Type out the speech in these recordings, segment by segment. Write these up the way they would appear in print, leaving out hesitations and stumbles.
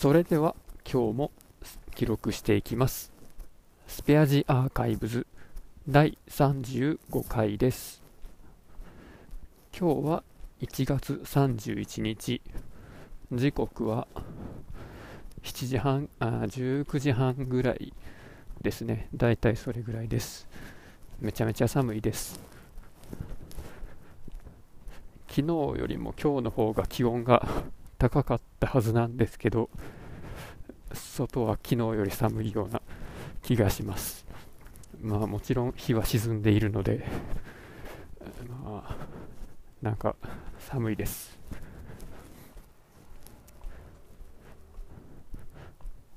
それでは今日も記録していきます。スペアジアーカイブズ第35回です。今日は1月31日、時刻は19時半ぐらいですね。だいたいそれぐらいです。めちゃめちゃ寒いです。昨日よりも今日の方が気温が高かったはずなんですけど、外は昨日より寒いような気がします。まあもちろん日は沈んでいるので、まあなんか寒いです。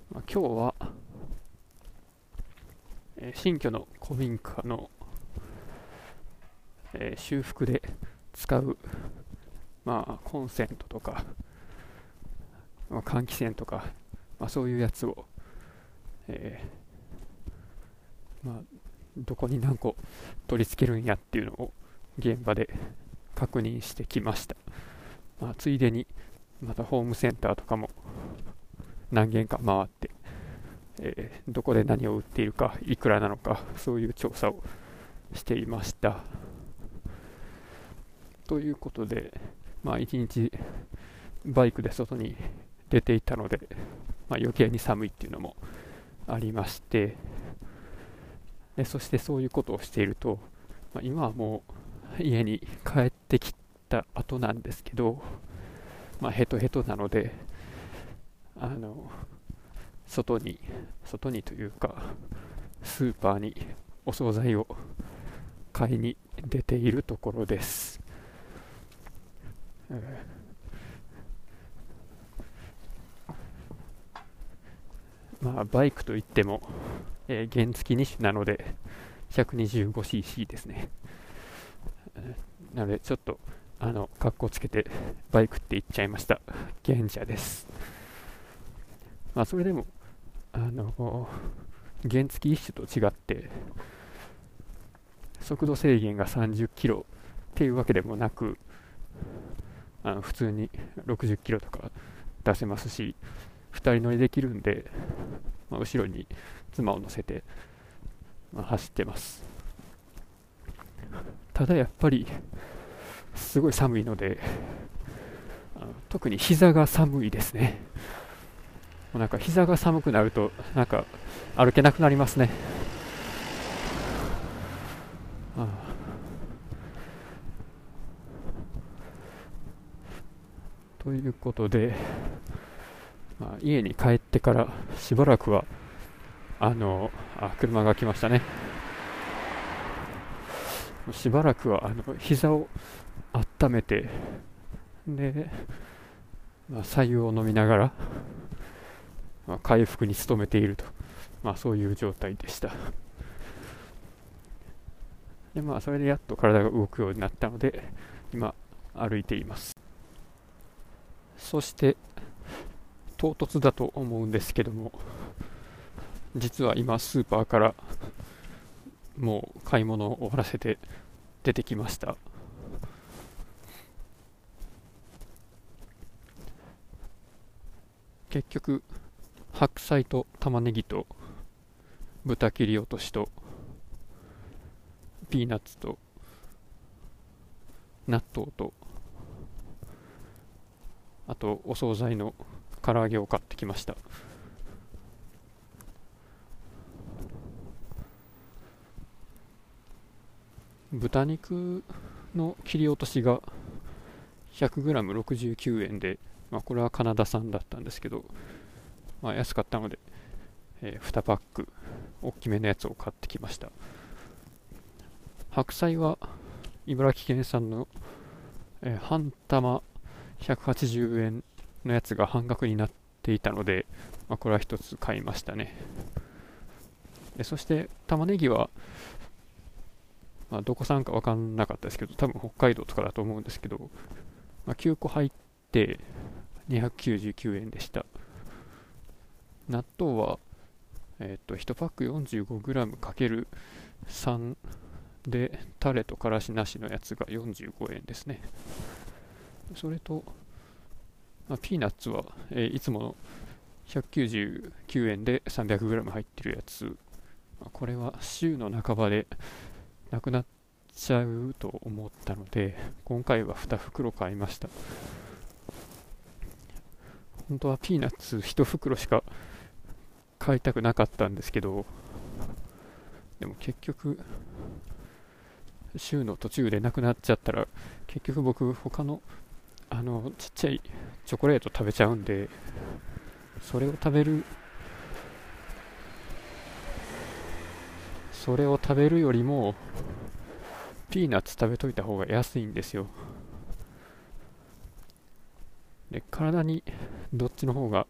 今日は新居の古民家の修復で使う、まあコンセントとか換気扇とか、まあそういうやつをまあどこに何個取り付けるんやっていうのを現場で確認してきました。まあついでにまたホームセンターとかも何軒か回って、どこで何を売っているか、いくらなのか、そういう調査をしていました。ということで、まあ一日バイクで外に出ていたので、まあ、余計に寒いっていうのもありまして、でそしてそういうことをしていると、まあ、今はもう家に帰ってきた後なんですけど、まあ、ヘトヘトなので、外にというかスーパーにお惣菜を買いに出ているところです。まあバイクといっても、原付2種なので 125cc ですね。なのでちょっとかっこつけてバイクって言っちゃいました。原車です。まあ、それでも原付一種と違って速度制限が30キロっていうわけでもなく、普通に60キロとか出せますし、2人乗りできるんで、まあ、後ろに妻を乗せて、まあ、走ってます。ただやっぱりすごい寒いので、特に膝が寒いですね。なんか膝が寒くなるとなんか歩けなくなりますね。ああ、ということで、まあ、家に帰ってからしばらくは車が来ましたね。しばらくは膝を温めて、で、まあ、白湯を飲みながら、まあ、回復に努めていると、まあ、そういう状態でした。で、まあ、それでやっと体が動くようになったので、今歩いています。そして唐突だと思うんですけども、実は今スーパーからもう買い物を終わらせて出てきました。結局白菜と玉ねぎと豚切り落としとピーナッツと納豆と、あとお惣菜の唐揚げを買ってきました。豚肉の切り落としが 100g69 円で、まあ、これはカナダ産だったんですけど、まあ、安かったので、2パック大きめのやつを買ってきました。白菜は茨城県産の、半玉180円のやつが半額になっていたので、まあ、これは1つ買いましたね。でそして玉ねぎは、まあ、どこ産か分かんなかったですけど、多分北海道とかだと思うんですけど、まあ、9個入って299円でした。納豆は、1パック 45g×3 でタレとからしなしのやつが45円ですね。それと、まあ、ピーナッツは、いつもの199円で 300g 入ってるやつ、これは週の半ばでなくなっちゃうと思ったので、今回は2袋買いました。本当はピーナッツ1袋しか買いたくなかったんですけど、でも結局週の途中でなくなっちゃったら、結局僕他のちっちゃいチョコレート食べちゃうんで、それを食べるよりもピーナッツ食べといた方が安いんですよ。で、体にどっちの方が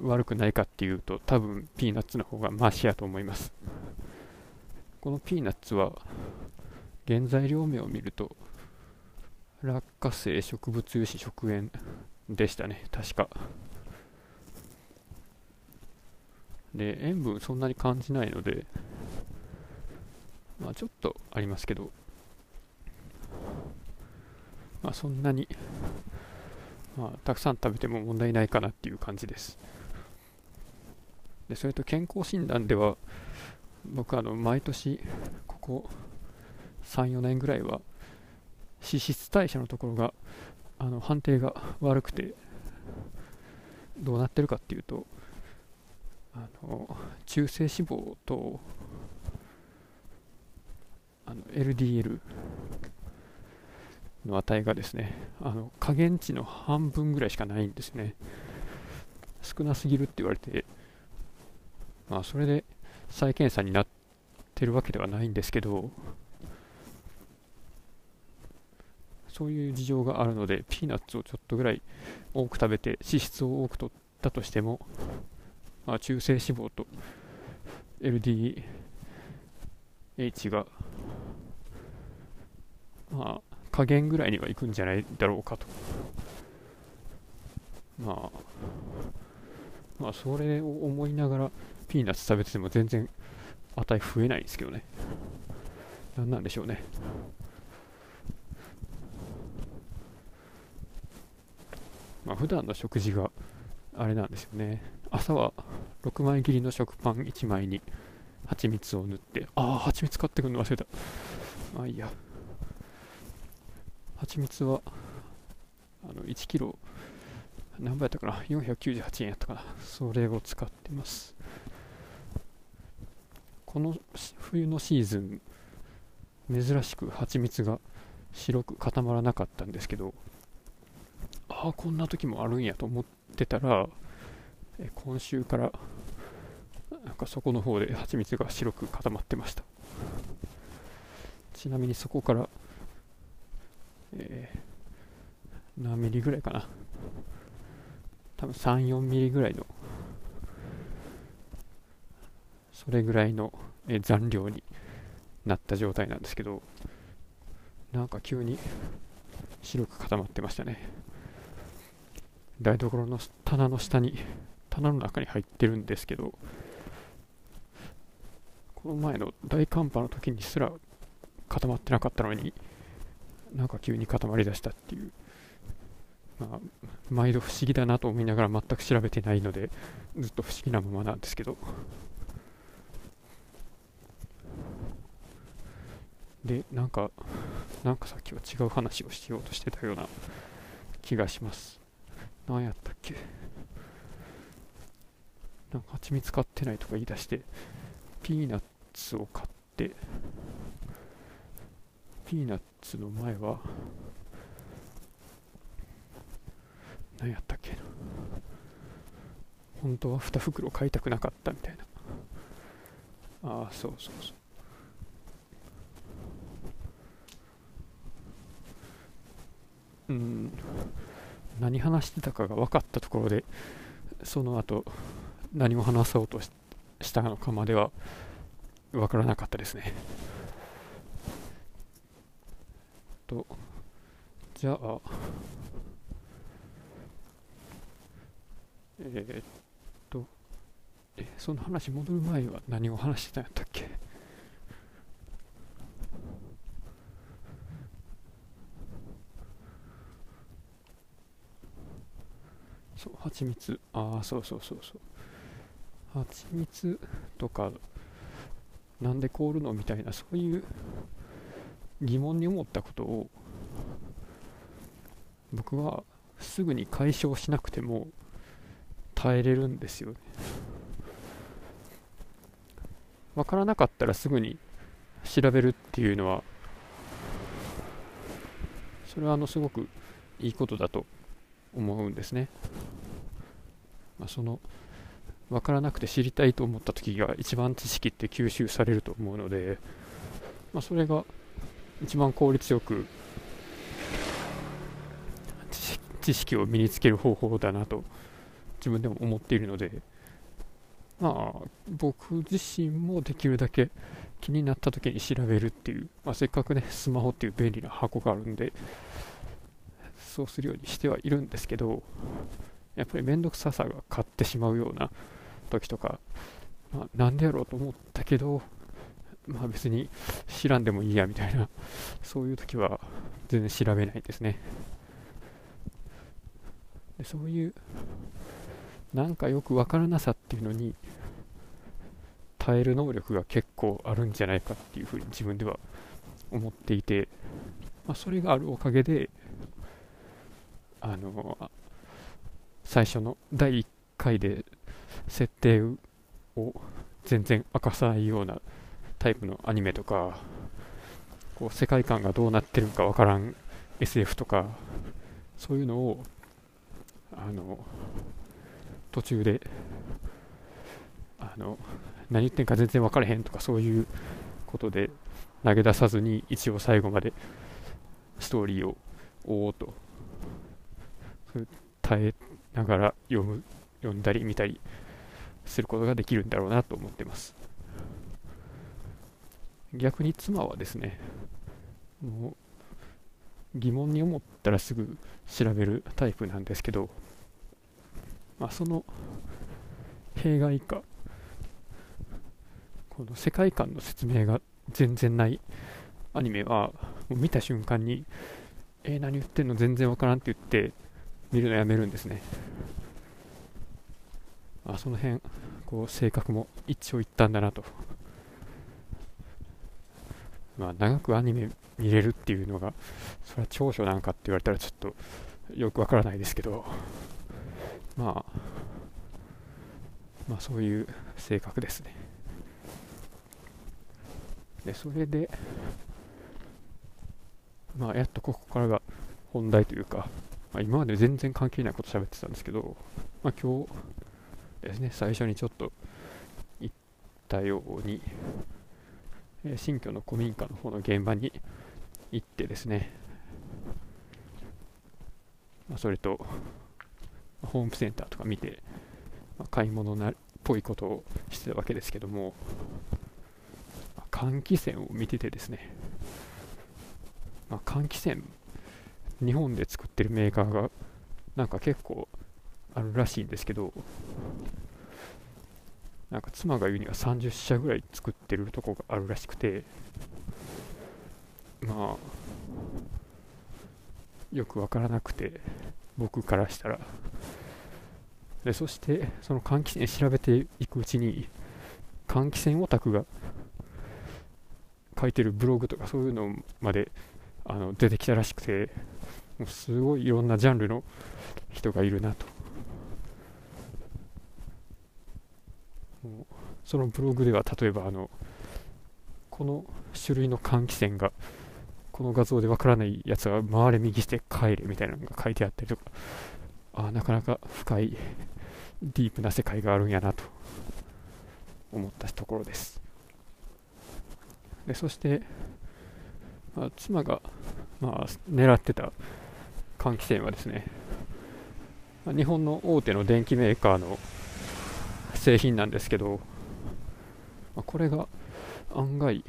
悪くないかっていうと、多分ピーナッツの方がマシやと思います。このピーナッツは原材料名を見ると落花生植物油脂食塩でしたね、確か。で、塩分そんなに感じないので、まあちょっとありますけど、まあそんなに、まあたくさん食べても問題ないかなっていう感じです。で、それと健康診断では、僕毎年ここ 3,4 年ぐらいは脂質代謝のところが判定が悪くて、どうなってるかっていうと、中性脂肪とLDL の値がですね、下限値の半分ぐらいしかないんですね。少なすぎるって言われて、まあそれで再検査になってるわけではないんですけど、そういう事情があるので、ピーナッツをちょっとぐらい多く食べて脂質を多く取ったとしても、まあ、中性脂肪と LDH がまあ下限ぐらいにはいくんじゃないだろうかと、まあそれを思いながらピーナッツ食べてても全然値増えないんですけどね。何なんでしょうね。まあ普段の食事があれなんですよね。朝は6枚切りの食パン1枚に蜂蜜を塗って、蜂蜜買ってくるの忘れた。まあいいや。蜂蜜は1キロ何倍やったかな、498円やったかな、それを使ってます。この冬のシーズン、珍しく蜂蜜が白く固まらなかったんですけど、こんな時もあるんやと思ってたら、今週からなんかそこの方で蜂蜜が白く固まってました。ちなみにそこから、何ミリぐらいかな、多分 3,4 ミリぐらいの、それぐらいの残量になった状態なんですけど、なんか急に白く固まってましたね。台所の棚の中に入ってるんですけど、この前の大寒波の時にすら固まってなかったのに、なんか急に固まりだしたっていう、まあ毎度不思議だなと思いながら全く調べてないので、ずっと不思議なままなんですけど。で、なんかさっきは違う話をしようとしてたような気がします。何やったっけ。なんか蜂蜜買ってないとか言い出して、ピーナッツの前は何やったっけな、本当は2袋買いたくなかったみたいな。そう何話してたかが分かったところで、その後何を話そうとしたのかまでは分からなかったですね。じゃあその話戻る前は何を話してたんやったっけ。蜂蜜、ああそうそうそうそう、蜂蜜とかなんで凍るのみたいな、そういう疑問に思ったことを僕はすぐに解消しなくても耐えれるんですよね。分からなかったらすぐに調べるっていうのは、それはすごくいいことだと思うんですね。その分からなくて知りたいと思った時が一番知識って吸収されると思うので、それが一番効率よく知識を身につける方法だなと自分でも思っているので、僕自身もできるだけ気になった時に調べるっていう、せっかくねスマホっていう便利な箱があるんでそうするようにしてはいるんですけど、やっぱり面倒くささが勝ってしまうような時とか、なんでやろうと思ったけど、別に知らんでもいいやみたいな、そういう時は全然調べないですね。でそういうなんかよくわからなさっていうのに耐える能力が結構あるんじゃないかっていうふうに自分では思っていて、それがあるおかげで最初の第1回で設定を全然明かさないようなタイプのアニメとか、こう世界観がどうなってるかわからん SF とか、そういうのを途中で何言ってんか全然分からへんとか、そういうことで投げ出さずに一応最後までストーリーを追おうと、それ耐えながら読んだり見たりすることができるんだろうなと思ってます。逆に妻はですね、もう疑問に思ったらすぐ調べるタイプなんですけど、その弊害か、この世界観の説明が全然ないアニメはもう見た瞬間に何言ってんの全然わからんって言って見るのやめるんですね。その辺こう性格も一長一短だなと。長くアニメ見れるっていうのが、それは長所なんかって言われたらちょっとよくわからないですけど、そういう性格ですね。でそれでやっとここからが本題というか、今まで全然関係ないこと喋ってたんですけど、今日ですね、最初にちょっと言ったように、新居の古民家の方の現場に行ってですね、それとホームセンターとか見て、買い物っぽいことをしてたわけですけども、換気扇を見ててですね、換気扇日本で作ってるメーカーがなんか結構あるらしいんですけど、なんか妻が言うには30社ぐらい作ってるとこがあるらしくて、よくわからなくて僕からしたら。でそしてその換気扇調べていくうちに、換気扇オタクが書いてるブログとかそういうのまで出てきたらしくて、もうすごいいろんなジャンルの人がいるなと。もうそのブログでは例えばこの種類の換気扇がこの画像でわからないやつは回れ右して帰れみたいなのが書いてあったりとか、なかなか深いディープな世界があるんやなと思ったところです。でそして、妻が、狙ってた換気扇はですね、日本の大手の電機メーカーの製品なんですけど、これが案外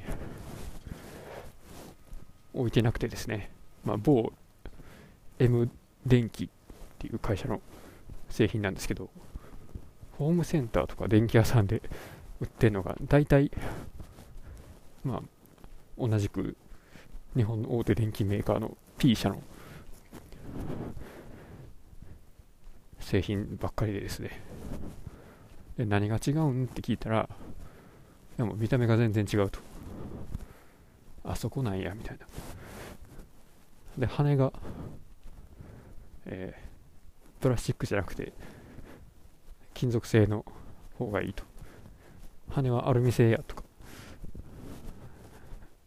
置いてなくてですね、某 M 電機っていう会社の製品なんですけど、ホームセンターとか電気屋さんで売ってるのが大体、同じく日本の大手電機メーカーの P 社の製品ばっかりでですね、で何が違うんって聞いたら、でも見た目が全然違うと、あそこなんやみたいな。で羽が、プラスチックじゃなくて金属製の方がいいと、羽はアルミ製やとか、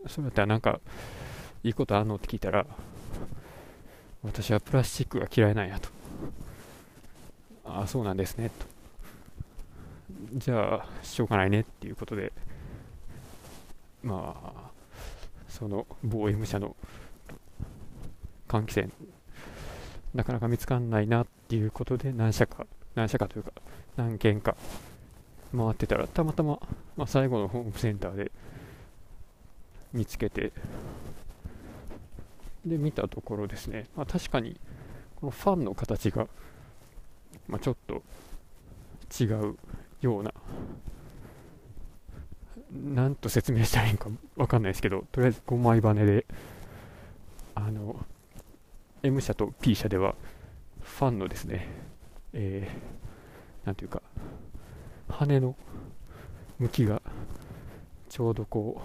そうやったらなんかいいことあんのって聞いたら、私はプラスチックが嫌いなんやと。ああ、そうなんですねと。じゃあしょうがないねっていうことで、まあその某 M 社の換気扇なかなか見つかんないなっていうことで、何軒か回ってたら、たまたま、最後のホームセンターで見つけて、で見たところですね、確かにこのファンの形が、ちょっと違うような、なんと説明したらいいんかわかんないですけど、とりあえず5枚羽で、M 社と P 社ではファンのですね、なんていうか羽の向きがちょうどこう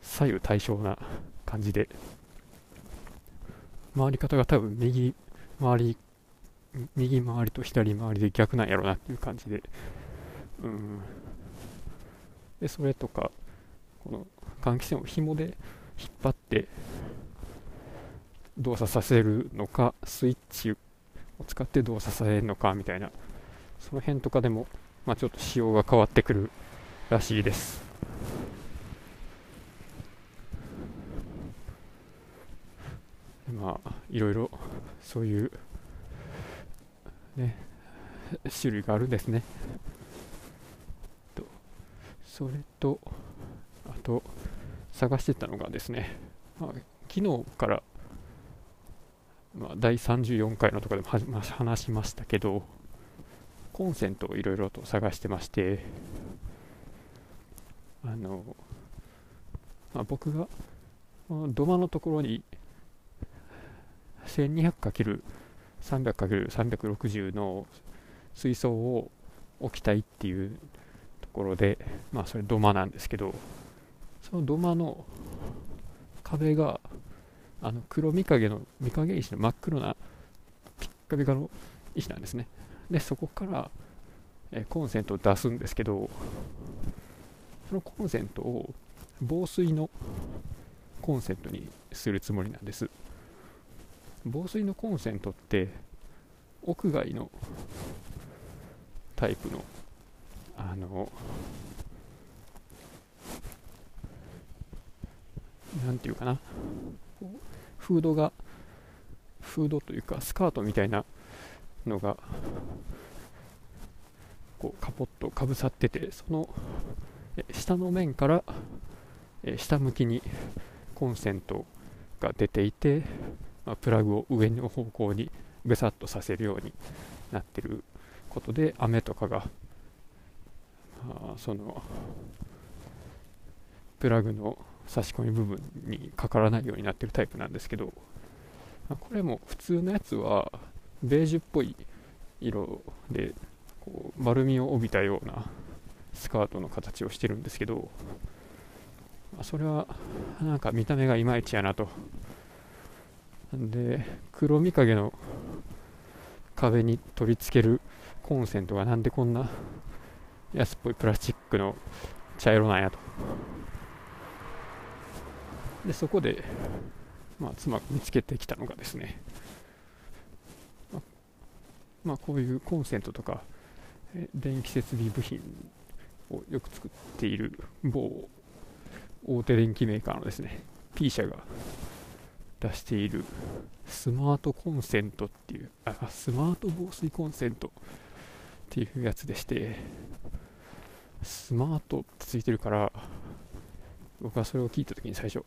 左右対称な感じで、回り方が多分右回りと左回りで逆なんやろうなっていう感じで、でそれとかこの換気扇を紐で引っ張って動作させるのか、スイッチを使って動作させるのかみたいな、その辺とかでも、ちょっと仕様が変わってくるらしいです。いろいろそういうね種類があるんですねと。それとあと探してたのがですね、昨日から第34回のところでも、話しましたけど、コンセントをいろいろと探してまして、僕が土間のところに 1200×300×360 の水槽を置きたいっていうところで、それ土間なんですけど、その土間の壁が黒御影石の真っ黒なピッカピカの石なんですね。でそこからコンセントを出すんですけど、そのコンセントを防水のコンセントにするつもりなんです。防水のコンセントって屋外のタイプのなんていうかな、フードというかスカートみたいなのがこうカポッとかぶさってて、その下の面から下向きにコンセントが出ていて、プラグを上の方向にベサッとさせるようになってることで、雨とかがそのプラグの差し込み部分にかからないようになってるタイプなんですけど、これも普通のやつはベージュっぽい色でこう丸みを帯びたようなスカートの形をしてるんですけど、それはなんか見た目がいまいちやなと。で黒御影の壁に取り付けるコンセントがなんでこんな安っぽいプラスチックの茶色なんやと。でそこで、妻が見つけてきたのがですね、こういうコンセントとか電気設備部品をよく作っている某大手電機メーカーのですね P 社が出しているスマートコンセントっていう、スマート防水コンセントっていうやつでして、スマートってついてるから、僕はそれを聞いたときに最初、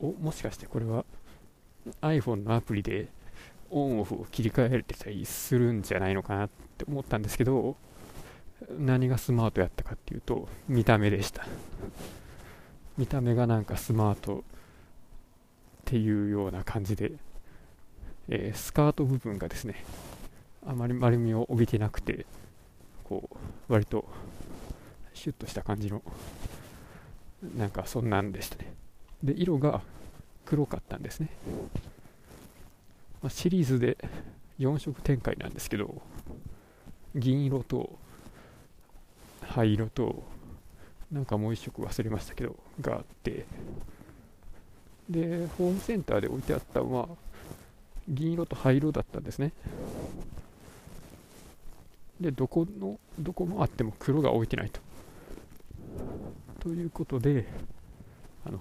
もしかしてこれは iPhone のアプリでオンオフを切り替えられてたりするんじゃないのかなって思ったんですけど、何がスマートやったかっていうと、見た目でした。見た目がなんかスマートっていうような感じで、スカート部分がですね、あまり丸みを帯びてなくて、こう割とシュッとした感じの、なんかそんなんでしたね。で、色が黒かったんですね。まあ、シリーズで4色展開なんですけど、銀色と灰色と、なんかもう1色忘れましたけどがあって、でホームセンターで置いてあったのは銀色と灰色だったんですね。でどこもあっても黒が置いてないと。ということで、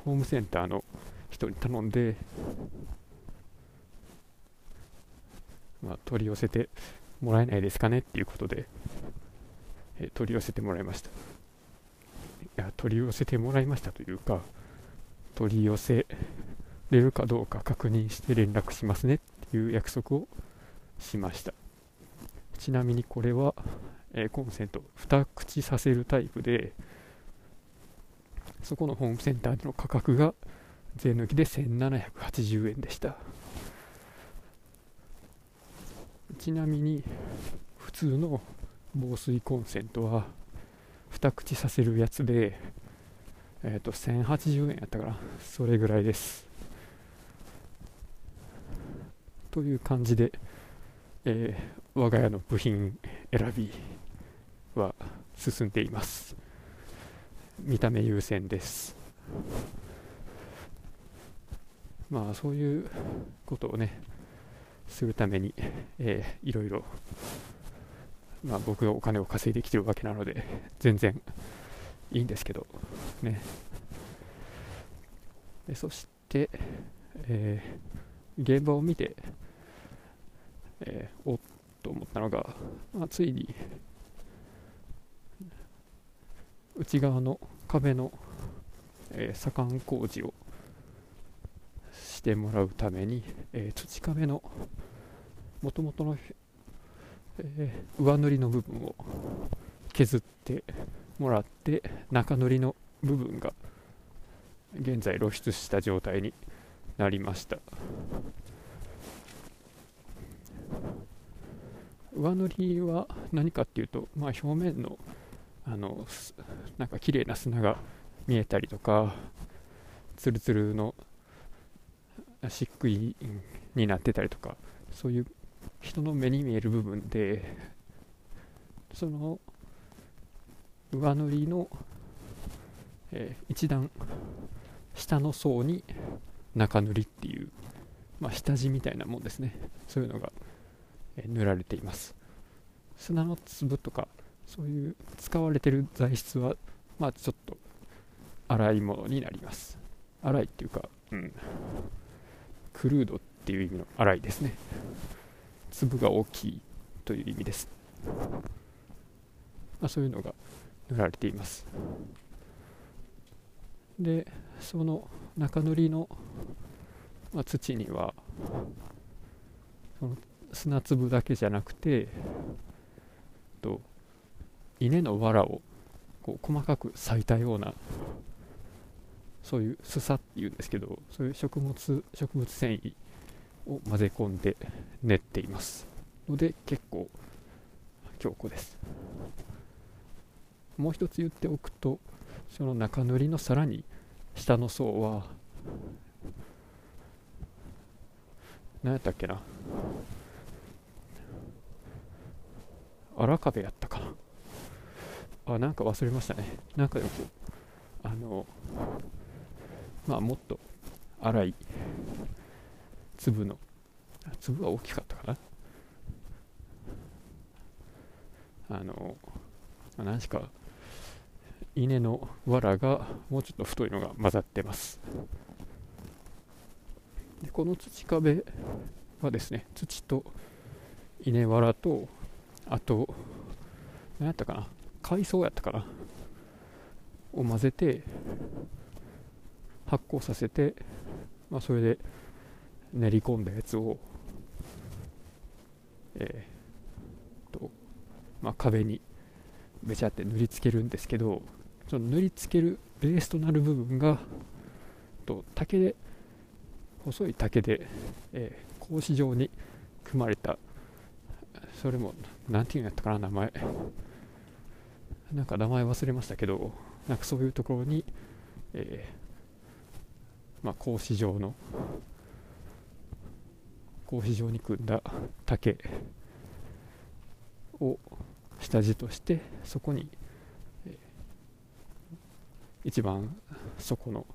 ホームセンターの人に頼んで、まあ、取り寄せてもらえないですかねっていうことで、取り寄せてもらいました。いや、取り寄せてもらいましたというか、取り寄せれるかどうか確認して連絡しますねっていう約束をしました。ちなみにこれは、コンセント2口させるタイプで、そこのホームセンターでの価格が税抜きで1780円でした。ちなみに普通の防水コンセントは2口させるやつで、1080円やったからそれぐらいです。という感じで、我が家の部品選びは進んでいます。見た目優先です。まあ、そういうことをねするために、いろいろ、まあ、僕がお金を稼いできてるわけなので全然いいんですけどね。で、そして、現場を見て、おっと思ったのが、まあ、ついに内側の壁の、左官工事をしてもらうために、土壁の元々の、上塗りの部分を削ってもらって、中塗りの部分が現在露出した状態になりました。上塗りは何かっていうと、まあ、表面のなんか綺麗な砂が見えたりとか、ツルツルの漆喰になってたりとか、そういう人の目に見える部分で、その上塗りの、一段下の層に中塗りっていう、まあ、下地みたいなもんですね。そういうのが、塗られています。砂の粒とかそういう使われている材質は、まあ、ちょっと粗いものになります。粗いっていうか、うん、クルードっていう意味の粗いですね。粒が大きいという意味です。まあ、そういうのが塗られています。で、その中塗りの、まあ、土にはその砂粒だけじゃなくて、稲の藁をこう細かく裂いたような、そういうすさっていうんですけど、そういう植物繊維を混ぜ込んで練っていますので、結構強固です。もう一つ言っておくと、その中塗りのさらに下の層は、何やったっけな、荒壁やったかな、なんか忘れましたね。なんかでもこうまあ、もっと粗い粒は大きかったかな。何しか稲の藁がもうちょっと太いのが混ざってます。で、この土壁はですね、土と稲藁と、あと何やったかな、海藻やったかなを混ぜて発酵させて、まあ、それで練り込んだやつを、まあ、壁にべちゃって塗りつけるんですけど、その塗りつけるベースとなる部分が竹で、細い竹で、格子状に組まれたそれも何ていうんやったかな、名前なんか名前忘れましたけど、なんかそういうところに、まあ、格子状に組んだ竹を下地として、そこに、一番そこの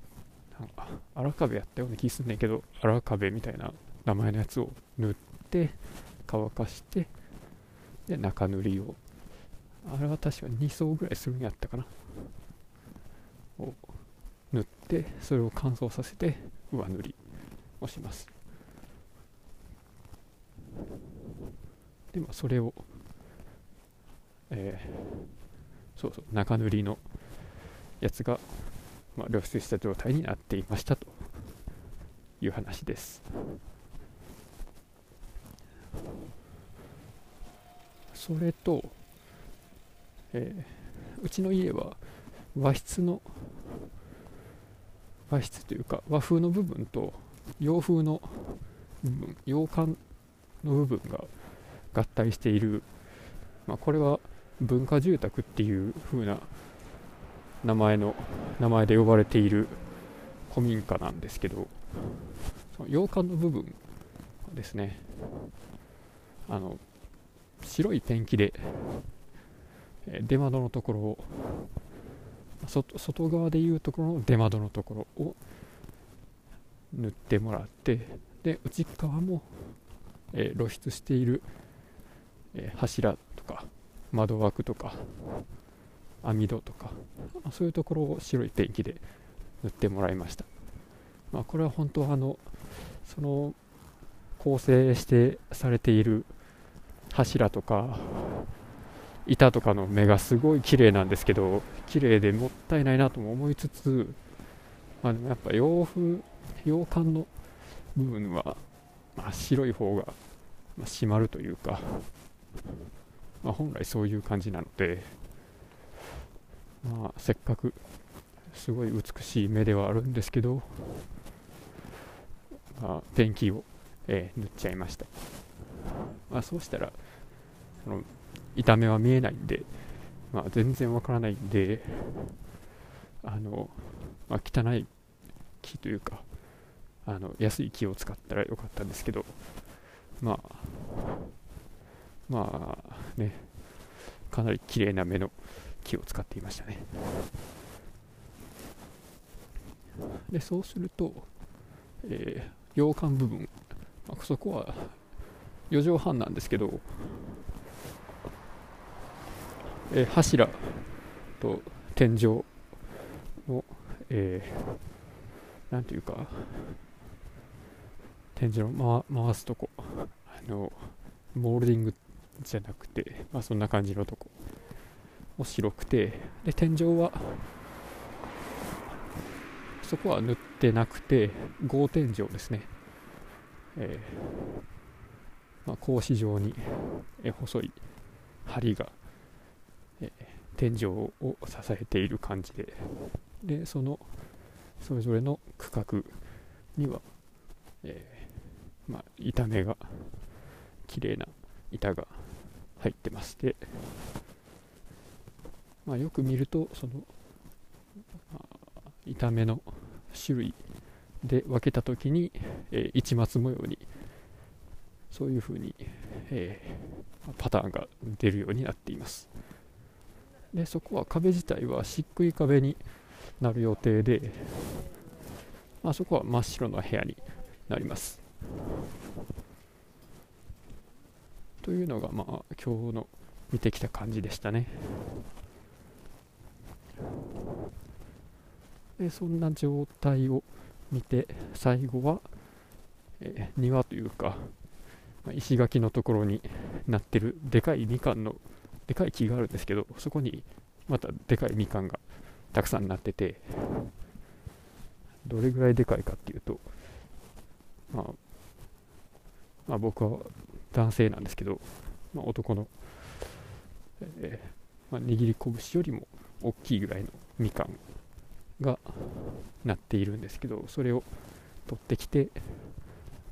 なんか荒壁やったような気すんねんけど、荒壁みたいな名前のやつを塗って乾かして、で中塗りを、あれは確か2層ぐらいするんやったかな、を塗って、それを乾燥させて上塗りをします。で、まあ、それを、中塗りのやつが、まあ、露出した状態になっていましたという話です。それと、うちの家は和室というか和風の部分と洋風の部分、洋館の部分が合体している、まあ、これは文化住宅っていう風な名前で呼ばれている古民家なんですけど、その洋館の部分ですね、白いペンキで出窓のところを、外側でいうところの出窓のところを塗ってもらって、で内側も、露出している、柱とか窓枠とか網戸とか、そういうところを白いペンキで塗ってもらいました。まあ、これは本当はその構成してされている柱とか板とかの目がすごい綺麗なんですけど、綺麗でもったいないなとも思いつつ、まあ、でもやっぱ洋館の部分は、まあ、白い方が締まるというか、まあ、本来そういう感じなので、まあ、せっかくすごい美しい目ではあるんですけど、まあ、ペンキを、塗っちゃいました。まあ、そうしたら痛めは見えないんで、まあ、全然わからないんで、まあ、汚い木というか安い木を使ったらよかったんですけど、まあね、かなり綺麗な目の木を使っていましたね。で、そうすると、洋館部分、まあ、そこは4畳半なんですけど、柱と天井の、なんていうか、天井を回すとこ、モールディングじゃなくて、まあ、そんな感じのとこも白くて、で天井はそこは塗ってなくて合天井ですね。まあ、格子状に、細い梁が、天井を支えている感じで、でそれぞれの区画には、まあ、板目が綺麗な板が入ってまして、まあ、よく見るとその板目の種類で分けたときに、市松模様にそういうふうに、パターンが出るようになっています。でそこは壁自体は漆喰壁になる予定で、まあ、そこは真っ白な部屋になりますというのが、まあ、今日の見てきた感じでしたね。でそんな状態を見て、最後は、庭というか、まあ、石垣のところになってるでかい木があるんですけど、そこにまたでかいみかんがたくさんなってて、どれぐらいでかいかっていうと、まあ、僕は男性なんですけど、まあ、男の、まあ、握り拳よりも大きいぐらいのみかんがなっているんですけど、それを取ってきて、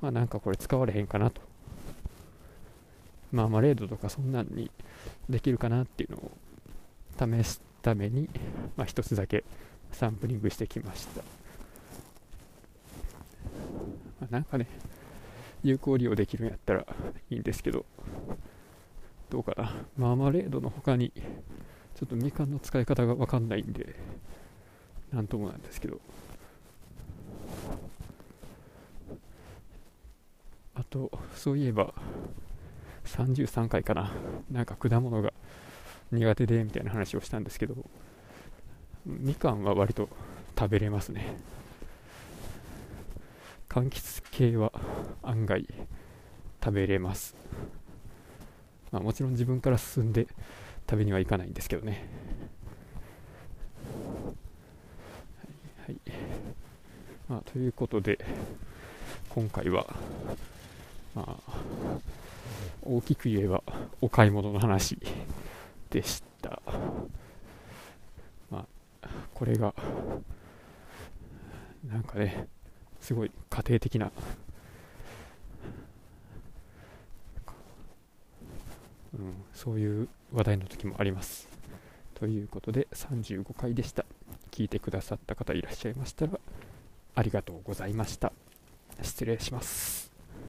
まあ、なんかこれ使われへんかなとまあマレードとかそんなんにできるかなっていうのを試すために、まあ、一つだけサンプリングしてきました。まあ、なんかね有効利用できるんやったらいいんですけど、どうかな。マーマレードの他にちょっとみかんの使い方が分かんないんでなんともなんですけど、あとそういえば33回かな、なんか果物が苦手でみたいな話をしたんですけど、みかんは割と食べれますね。柑橘系は案外食べれます。まあ、もちろん自分から進んで食べにはいかないんですけどね。はい、まあ、ということで今回は、まあ、大きく言えばお買い物の話でした。まあ、これがなんかねすごい家庭的な、そういう話題の時もあります。ということで35回でした。聞いてくださった方いらっしゃいましたらありがとうございました。失礼します。